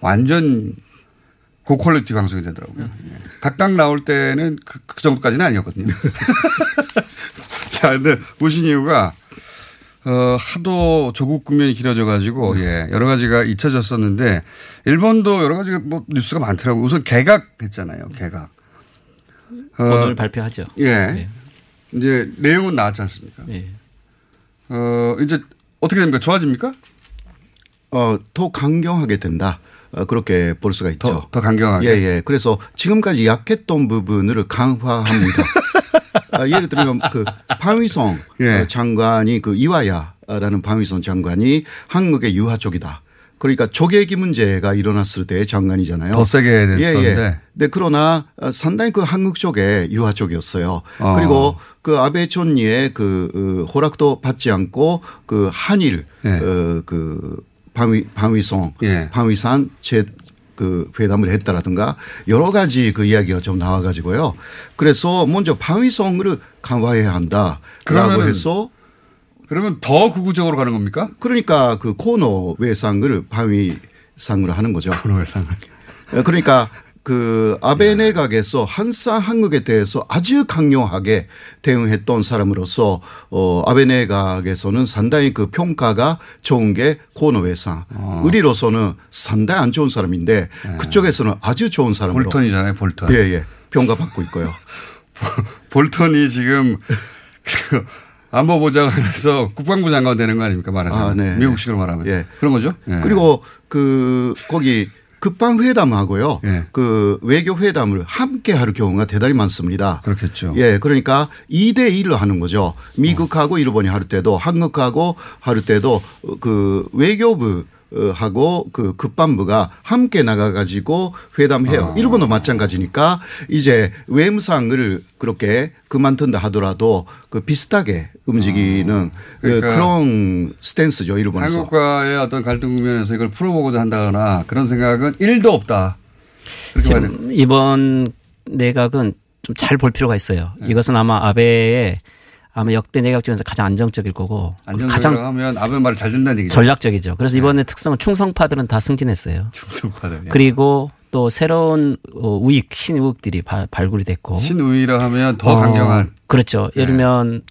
완전 고퀄리티 방송이 되더라고요. 예. 각각 나올 때는 그 정도까지는 아니었거든요. 자, 근데 오신 이유가 하도 조국 국면이 길어져가지고, 예, 여러 가지가 잊혀졌었는데, 일본도 여러 가지가 뉴스가 많더라고요. 우선 개각했잖아요, 개각. 오늘 발표하죠. 예. 네. 이제 내용은 나왔지 않습니까? 네. 이제 어떻게 됩니까? 좋아집니까? 더 강경하게 된다. 그렇게 볼 수가 있죠. 더 강경하게. 예, 예. 그래서 지금까지 약했던 부분을 강화합니다. 예를 들면 그 방위성 예. 장관이 그 이와야라는 방위성 장관이 한국의 유화 쪽이다. 그러니까 조개기 문제가 일어났을 때 장관이잖아요. 더 세게 됐었는데. 예, 예. 그러나 상당히 그 한국 쪽의 유화 쪽이었어요. 그리고 그 아베 총리의 그 허락도 받지 않고 그 한일 예. 그 방위성 예. 방위산 제 그 회담을 했다라든가 여러 가지 그 이야기가 좀 나와가지고요. 그래서 먼저 방위성을 강화해야 한다라고 해서 그러면 더 극우적으로 가는 겁니까? 그러니까 그 고노 외상을 방위상으로 하는 거죠. 고노 외상을. 그러니까 그 아베 내각에서 항상 한국에 대해서 아주 강경하게 대응했던 사람으로서 아베 내각에서는 상당히 그 평가가 좋은 게 고노 외상. 우리로서는 상당히 안 좋은 사람인데 그쪽에서는 아주 좋은 사람으로. 볼턴이잖아요. 볼턴. 예, 예. 평가받고 있고요. 볼턴이 지금 안보보좌관에서 국방부 장관 되는 거 아닙니까? 말하자면. 네. 미국식으로 말하면. 예. 그런 거죠. 예. 그리고 그 거기. 국방회담하고요. 예. 그 외교회담을 함께 할 경우가 대단히 많습니다. 그렇겠죠. 예. 그러니까 2대1로 하는 거죠. 미국하고 일본이 할 때도 한국하고 할 때도 그 외교부하고 그 국방부가 함께 나가가지고 회담해요. 일본도 마찬가지니까 이제 외무상을 그렇게 그만둔다 하더라도 그 비슷하게 움직이는 그러니까 그런 스탠스죠. 일본에서. 한국과의 어떤 갈등 국면에서 이걸 풀어보고자 한다거나 그런 생각은 1도 없다. 지금 이번 내각은 좀 잘 볼 필요가 있어요. 네. 이것은 아마 아베의 아마 역대 내각 중에서 가장 안정적일 거고. 안정적이라고 하면 아베 말을 잘 듣는다는 얘기죠. 전략적이죠. 그래서 이번에 네. 특성은 충성파들은 다 승진했어요. 충성파들. 그리고 또 새로운 우익 신우익들이 발굴이 됐고 신우익이라 하면 더 강경한 그렇죠. 예를 들면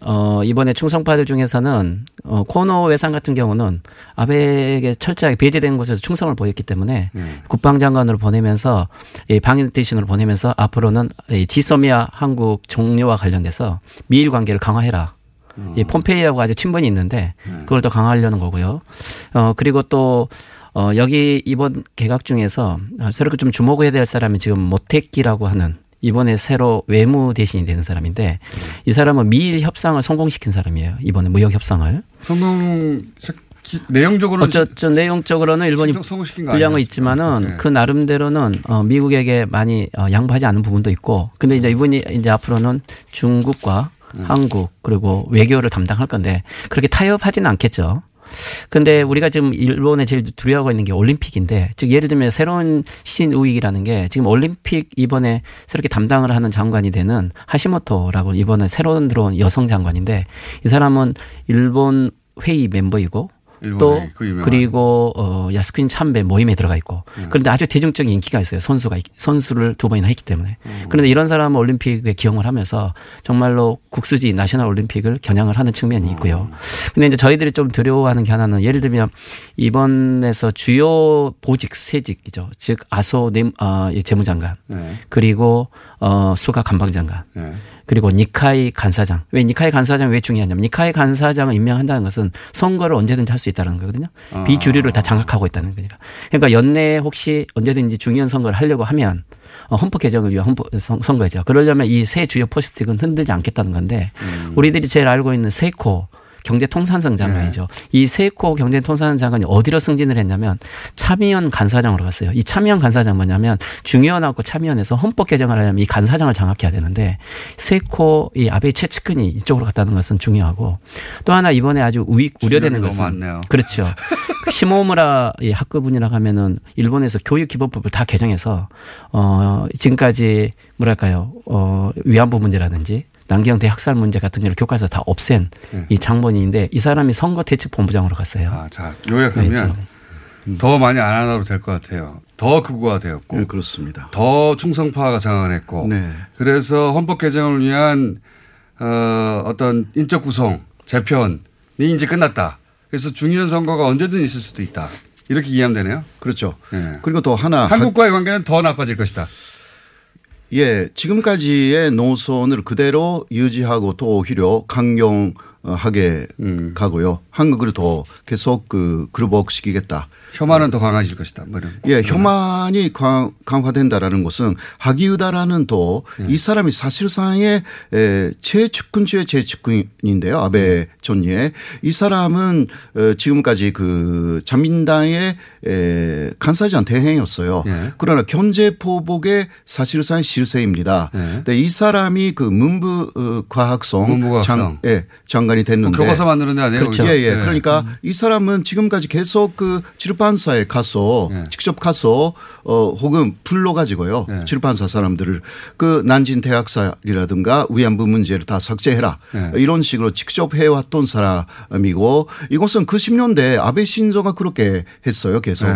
이번에 충성파들 중에서는 고노 외상 같은 경우는 아베에게 철저하게 배제된 곳에서 충성을 보였기 때문에 국방장관으로 보내면서 방위 대신으로 보내면서 앞으로는 지소미아 한국 종료와 관련돼서 미일 관계를 강화해라. 이 폼페이오하고 아주 친분이 있는데 그걸 더 강화하려는 거고요. 그리고 또 여기 이번 개각 중에서 새롭게 좀 주목해야 될 사람이 지금 모테키라고 하는 이번에 새로 외무 대신이 되는 사람인데 이 사람은 미일 협상을 성공시킨 사람이에요. 이번에 무역 협상을. 내용적으로는 어쨌든 내용적으로는 일본이 불리한 거 있지만은 네. 그 나름대로는 미국에게 많이 양보하지 않은 부분도 있고, 근데 이제 이분이 이제 앞으로는 중국과 한국 그리고 외교를 담당할 건데 그렇게 타협하지는 않겠죠. 근데 우리가 지금 일본에 제일 두려워하고 있는 게 올림픽인데, 즉 예를 들면 새로운 신우익이라는 게 지금 올림픽 이번에 새롭게 담당을 하는 장관이 되는 하시모토라고 이번에 새로운 들어온 여성 장관인데 이 사람은 일본 회의 멤버이고 또 그리고 야스쿠니 참배 모임에 들어가 있고 그런데 아주 대중적인 인기가 있어요. 선수를 두 번이나 했기 때문에. 그런데 이런 사람은 올림픽에 기용을 하면서 정말로 국수지 나셔널 올림픽을 겨냥을 하는 측면이 있고요. 근데 이제 저희들이 좀 두려워하는 게 하나는 예를 들면 이번에서 주요 보직 세직이죠. 즉 아소 재무장관 그리고 수가 감방장관. 그리고 니카이 간사장. 왜 니카이 간사장 왜 중요하냐면 니카이 간사장을 임명한다는 것은 선거를 언제든지 할 수 있다는 거거든요. 비주류를 다 장악하고 있다는 거니까. 그러니까 연내에 혹시 언제든지 중요한 선거를 하려고 하면 헌법 개정을 위한 헌법 선거죠. 그러려면 이 세 주요 포스트는 흔들지 않겠다는 건데 우리들이 제일 알고 있는 세코 경제통상성 장관이죠. 네. 이 세코 경제통상성 장관이 어디로 승진을 했냐면 참의원 간사장으로 갔어요. 이 참의원 간사장 뭐냐면 중의원하고 참의원에서 헌법 개정을 하려면 이 간사장을 장악해야 되는데 세코 이 아베 최측근이 이쪽으로 갔다는 것은 중요하고 또 하나 이번에 아주 우려되는 것은 너무 많네요. 그렇죠. 시모무라 학교분이라고 하면은 일본에서 교육 기본법을 다 개정해서 지금까지 뭐랄까요 위안부 문제라든지. 남경대 학살 문제 같은 경우를 교과서 다 없앤 이 장본인인데 이 사람이 선거 대책 본부장으로 갔어요. 아, 자 요약하면 네, 더 많이 안 하나도 될 것 같아요. 더 극우화 되었고, 네, 그렇습니다. 더 충성파가 장악을 했고, 네. 그래서 헌법 개정을 위한 어떤 인적 구성 재편이 이제 끝났다. 그래서 중요한 선거가 언제든 있을 수도 있다. 이렇게 이해하면 되네요. 그렇죠. 네. 그리고 또 하나 한국과의 관계는 더 나빠질 것이다. 예, 지금까지의 노선을 그대로 유지하고 또 오히려 강경하게 가고요. 한국을 더 계속 굴복시키겠다. 혐한은 더 강화질 것이다. 예, 혐한이 강화된다라는 것은 하기우다라는 또 이 사람이 사실상의 최측근 중의 최측근인데요. 아베 존예. 이 사람은 지금까지 자민당의 간사장 대행이었어요. 예. 그러나 경제 보복의 사실상 실세입니다. 예. 근데 이 사람이 문부과학성. 장관이 됐는데 교과서 만드는 데 아니에요. 그렇죠. 예, 예. 그러니까 이 사람은 지금까지 계속 출판사에 가서 직접 가서 혹은 불러가지고요. 출판사 사람들을 난징 대학살이라든가 위안부 문제를 다 삭제해라. 이런 식으로 직접 해왔던 사람이고 이것은 그 10년대 아베 신조가 그렇게 했어요. 계속.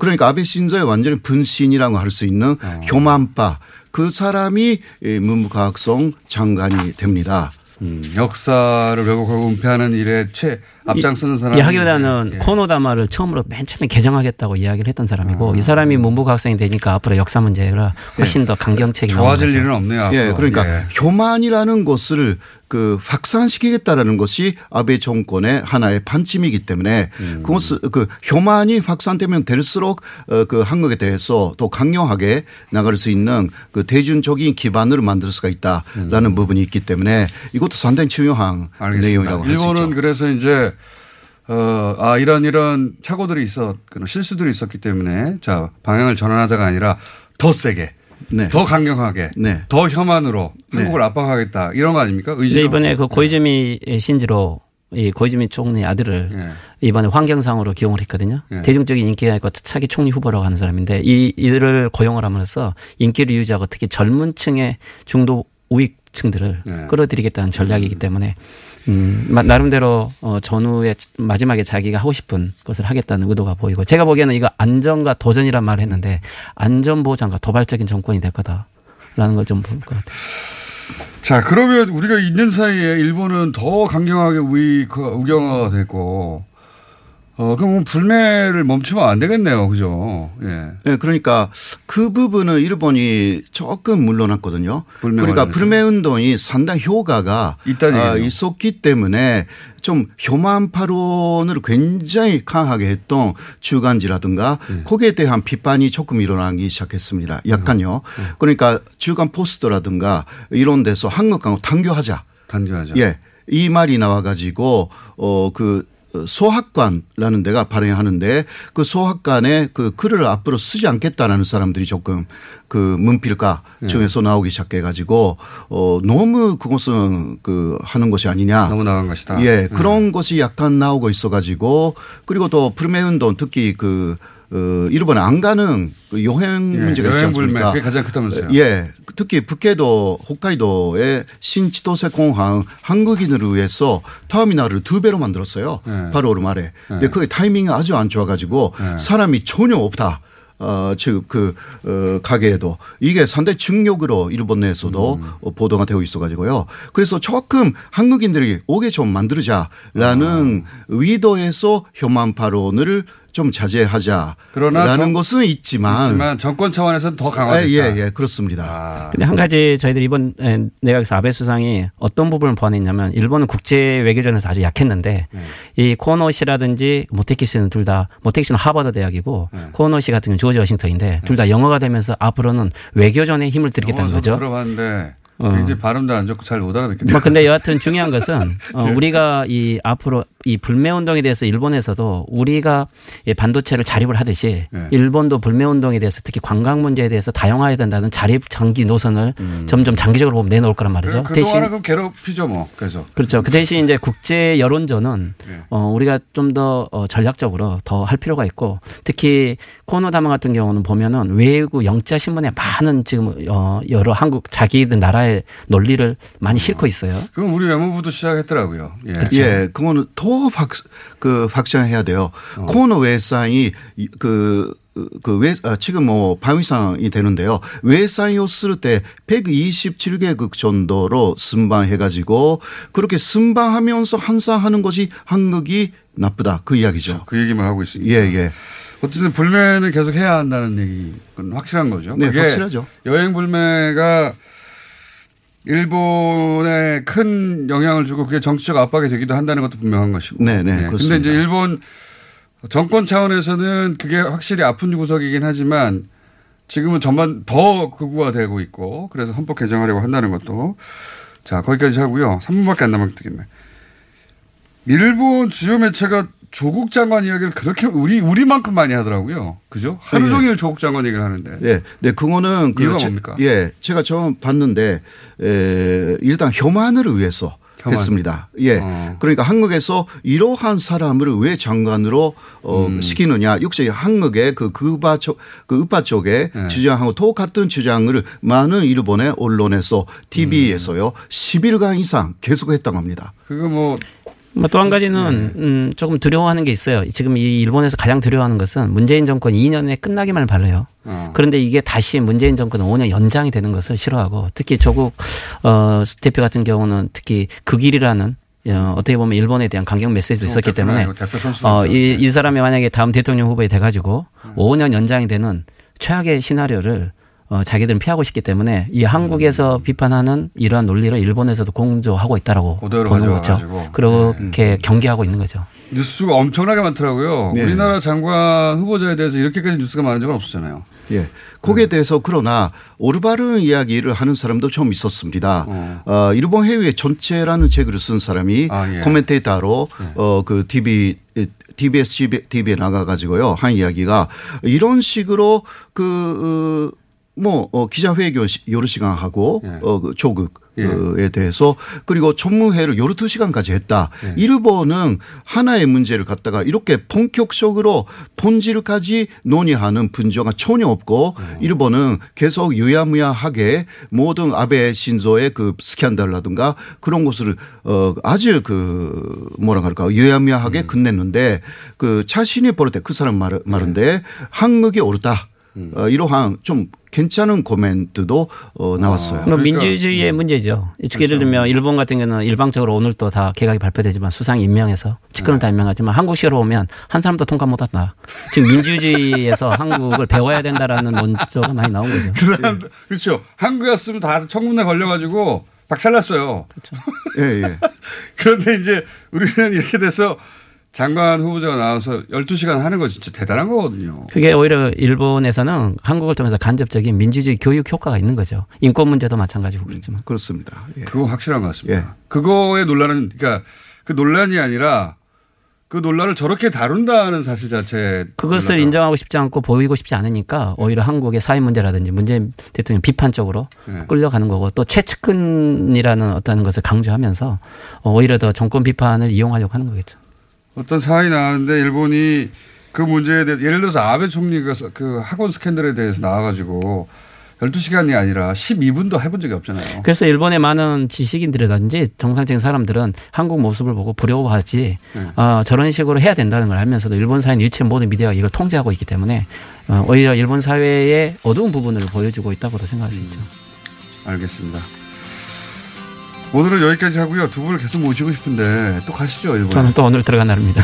그러니까 아베 신조의 완전히 분신이라고 할 수 있는 교만파 그 사람이 문부과학성 장관이 됩니다. 역사를 왜곡하고 은폐하는 일에 앞장서는 사람이 하기보다는 코노다마를 처음으로 맨 처음에 개정하겠다고 이야기를 했던 사람이고 이 사람이 문부과학성이 되니까 앞으로 역사 문제가 훨씬 더 강경책이 좋아질 일은 없네요. 예, 그러니까 교만이라는 것을 확산시키겠다라는 것이 아베 정권의 하나의 판침이기 때문에 그것은 교만이 확산되면 될수록 한국에 대해서 또 강경하게 나갈 수 있는 대중적인 기반을 만들 수가 있다라는 부분이 있기 때문에 이것도 상당히 중요한 내용이라고 할 수 있죠. 일본은 그래서 이제 이런 착오들이 실수들이 있었기 때문에 자 방향을 전환하자가 아니라 더 세게. 네. 더 강경하게, 네. 더 혐한으로 한국을 압박하겠다 이런 거 아닙니까? 의지로. 이번에 고이즈미 신지로 이 고이즈미 총리 아들을 이번에 환경상으로 기용을 했거든요. 대중적인 인기가 있고 차기 총리 후보라고 하는 사람인데 이들을 고용을 함으로써 인기를 유지하고 특히 젊은 층의 중도 우익층들을 끌어들이겠다는 전략이기 때문에 나름대로 전후에 마지막에 자기가 하고 싶은 것을 하겠다는 의도가 보이고 제가 보기에는 이거 안전과 도전이란 말을 했는데 안전보장과 도발적인 정권이 될 거다라는 걸 좀 볼 것 같아요. 자, 그러면 우리가 있는 사이에 일본은 더 강경하게 우경화가 됐고, 그럼 불매를 멈추면 안 되겠네요. 그죠? 예. 네, 그러니까 그 부분은 일본이 조금 물러났거든요. 그러니까 불매운동이 상당히 효과가 있었기 때문에 좀 혐한 발언을 굉장히 강하게 했던 주간지라든가 네. 거기에 대한 비판이 조금 일어나기 시작했습니다. 약간요. 네. 그러니까 주간 포스트라든가 이런 데서 한국하고 단교하자. 단교하자. 예. 이 말이 나와 가지고 그 소학관이라는 데가 발행하는데 그 소학관에 그 글을 앞으로 쓰지 않겠다라는 사람들이 조금 그 문필가 중에서 나오기 시작해 가지고 너무 그것은 그 하는 것이 아니냐. 너무 나간 것이다. 예. 그런 것이 약간 나오고 있어 가지고 그리고 또 불매운동 특히 그 일본에 안 가는 그 여행 문제가 있지 않습니까? 그게 가장 크다면서요. 예. 특히 북해도 홋카이도의 신치토세 공항 한국인을 위해서 터미널을 2배로 만들었어요. 예. 바로 오름 아래. 근데 그 타이밍이 아주 안 좋아가지고 예. 사람이 전혀 없다. 즉 그 가게에도 이게 상당히 중력으로 일본 내에서도 보도가 되고 있어가지고요. 그래서 조금 한국인들이 오게 좀 만들자라는 의도에서 혐한 발언을 좀 자제하자. 그러나라는 것은 있지만 정권 차원에서는 더 강화됐다. 예, 그렇습니다. 근데 한 가지 저희들 이번 내각에서 아베 수상이 어떤 부분을 보완했냐면 일본은 국제 외교전에서 아주 약했는데 이 코노 씨라든지 모테키 씨는 둘 다 모테키 씨는 하버드 대학이고 코노 씨 같은 경우는 조지 워싱턴인데 둘 다 영어가 되면서 앞으로는 외교전에 힘을 들이겠다는 거죠. 들어봤는데. 굉장히 발음도 안 좋고 잘 못 알아듣겠네요. 근데 여하튼 중요한 것은 예. 우리가 이 앞으로 이 불매운동에 대해서 일본에서도 우리가 반도체를 자립을 하듯이 예. 일본도 불매운동에 대해서 특히 관광 문제에 대해서 다양화해야 된다는 자립 장기 노선을 점점 장기적으로 보면 내놓을 거란 말이죠. 그동안은 그럼 괴롭히죠 뭐. 그래서. 그렇죠. 그 대신 이제 국제 여론전은 예. 우리가 좀 더 전략적으로 더 할 필요가 있고 특히 코노 다마 같은 경우는 보면은 외국 영자 신문에 많은 지금 여러 한국 자기들 나라의 논리를 많이 싣고 있어요. 그럼 우리 외무부도 시작했더라고요. 예, 그렇죠. 예 그거는 더 확장해야 돼요. 코너 외상이 지금 뭐 방위상이 되는데요. 외상이 쓸 때 127개국 정도로 순방해가지고 그렇게 순방하면서 항상 하는 것이 한국이 나쁘다 그 이야기죠. 그 얘기만 하고 있습니다. 예. 어쨌든 불매는 계속 해야 한다는 얘기는 확실한 거죠. 네, 확실하죠. 여행 불매가 일본에 큰 영향을 주고 그게 정치적 압박이 되기도 한다는 것도 분명한 것이고. 네, 그렇습니다. 근데 이제 일본 정권 차원에서는 그게 확실히 아픈 구석이긴 하지만 지금은 전반 더 극우화되고 있고 그래서 헌법 개정하려고 한다는 것도 자, 거기까지 하고요. 3분밖에 안 남았겠네. 일본 주요 매체가 조국 장관 이야기를 그렇게 우리만큼 많이 하더라고요. 그죠? 하루 종일 네. 조국 장관 얘기를 하는데. 예. 네, 그거는 이유가 뭡니까? 예. 제가 처음 봤는데 일단 혐한을 위해서 했습니다. 예. 그러니까 한국에서 이러한 사람을 왜 장관으로 시키느냐. 역시 한국의 그 우파 쪽에 네. 주장하고 똑같은 주장을 많은 일본의 언론에서 TV에서요. 10일간 이상 계속했다고 합니다. 그거 뭐. 또 한 가지는 조금 두려워하는 게 있어요. 지금 이 일본에서 가장 두려워하는 것은 문재인 정권 2년에 끝나기만 바래요. 그런데 이게 다시 문재인 정권 5년 연장이 되는 것을 싫어하고 특히 조국 대표 같은 경우는 특히 극일이라는 어떻게 보면 일본에 대한 강경 메시지도 있었기 때문에 이 사람이 만약에 다음 대통령 후보에 돼가지고 5년 연장이 되는 최악의 시나리오를 자기들은 피하고 싶기 때문에 이 한국에서 비판하는 이러한 논리를 일본에서도 공조하고 있다라고 보는 거죠. 그렇게 경계하고 있는 거죠. 뉴스가 엄청나게 많더라고요. 네. 우리나라 장관 후보자에 대해서 이렇게까지 뉴스가 많은 적은 없었잖아요. 예. 거기에 대해서 그러나 올바른 이야기를 하는 사람도 좀 있었습니다. 일본 해외 전체라는 책을 쓴 사람이 코멘테이터로 그 TBS TV에 나가가지고요 한 이야기가 이런 식으로 기자회견 여러 시간 하고 조국에 대해서 그리고 총무회를 여러 2시간까지 했다. 예. 일본은 하나의 문제를 갖다가 이렇게 본격적으로 본질까지 논의하는 분조가 전혀 없고 일본은 계속 유야무야하게 모든 아베 신조의 그 스캔들라든가 그런 것을 아주 유야무야하게 끝냈는데 그 자신이 볼 때 그 사람 말인데 한국이 옳다. 이러한 좀 괜찮은 코멘트도 나왔어요. 그러니까 민주주의의 문제죠. 그렇죠. 예를 들면 일본 같은 경우는 일방적으로 오늘 또 다 개각이 발표되지만 수상 임명해서 측근을 다 임명하지만 한국식으로 보면 한 사람도 통감 못한다. 지금 민주주의에서 한국을 배워야 된다라는 논조가 많이 나온 거죠. 그 사람 그렇죠. 한국에 왔으면 다 청문회 걸려가지고 박살났어요. 그렇죠. 예, 예. 그런데 이제 우리는 이렇게 돼서 장관 후보자가 나와서 12시간 하는 거 진짜 대단한 거거든요. 그게 오히려 일본에서는 한국을 통해서 간접적인 민주주의 교육 효과가 있는 거죠. 인권 문제도 마찬가지고 그렇지만. 그렇습니다. 예. 그거 확실한 것 같습니다. 예. 그거의 논란은 그러니까 그 논란이 아니라 그 논란을 저렇게 다룬다는 사실 자체. 그것을 논란으로. 인정하고 싶지 않고 보이고 싶지 않으니까 오히려 한국의 사회 문제라든지 문재인 대통령 비판적으로 끌려가는 거고 또 최측근이라는 어떤 것을 강조하면서 오히려 더 정권 비판을 이용하려고 하는 거겠죠. 어떤 사안이 나왔는데 일본이 그 문제에 대해서 예를 들어서 아베 총리가 그 학원 스캔들에 대해서 나와가지고 12시간이 아니라 12분도 해본 적이 없잖아요. 그래서 일본의 많은 지식인들이라든지 정상적인 사람들은 한국 모습을 보고 부러워하지 저런 식으로 해야 된다는 걸 알면서도 일본 사회는 유치원 모든 미디어가 이걸 통제하고 있기 때문에 오히려 일본 사회의 어두운 부분을 보여주고 있다고도 생각할 수 있죠. 알겠습니다. 오늘은 여기까지 하고요. 두 분을 계속 모시고 싶은데 또 가시죠, 일본. 저는 또 오늘 들어간 날입니다.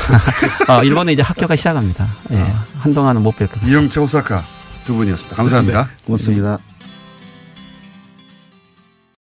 일본은 이제 학교가 시작합니다. 예, 한동안은 못 뵐 겁니다. 이영채, 호사카 두 분이었습니다. 감사합니다. 네, 고맙습니다. 네.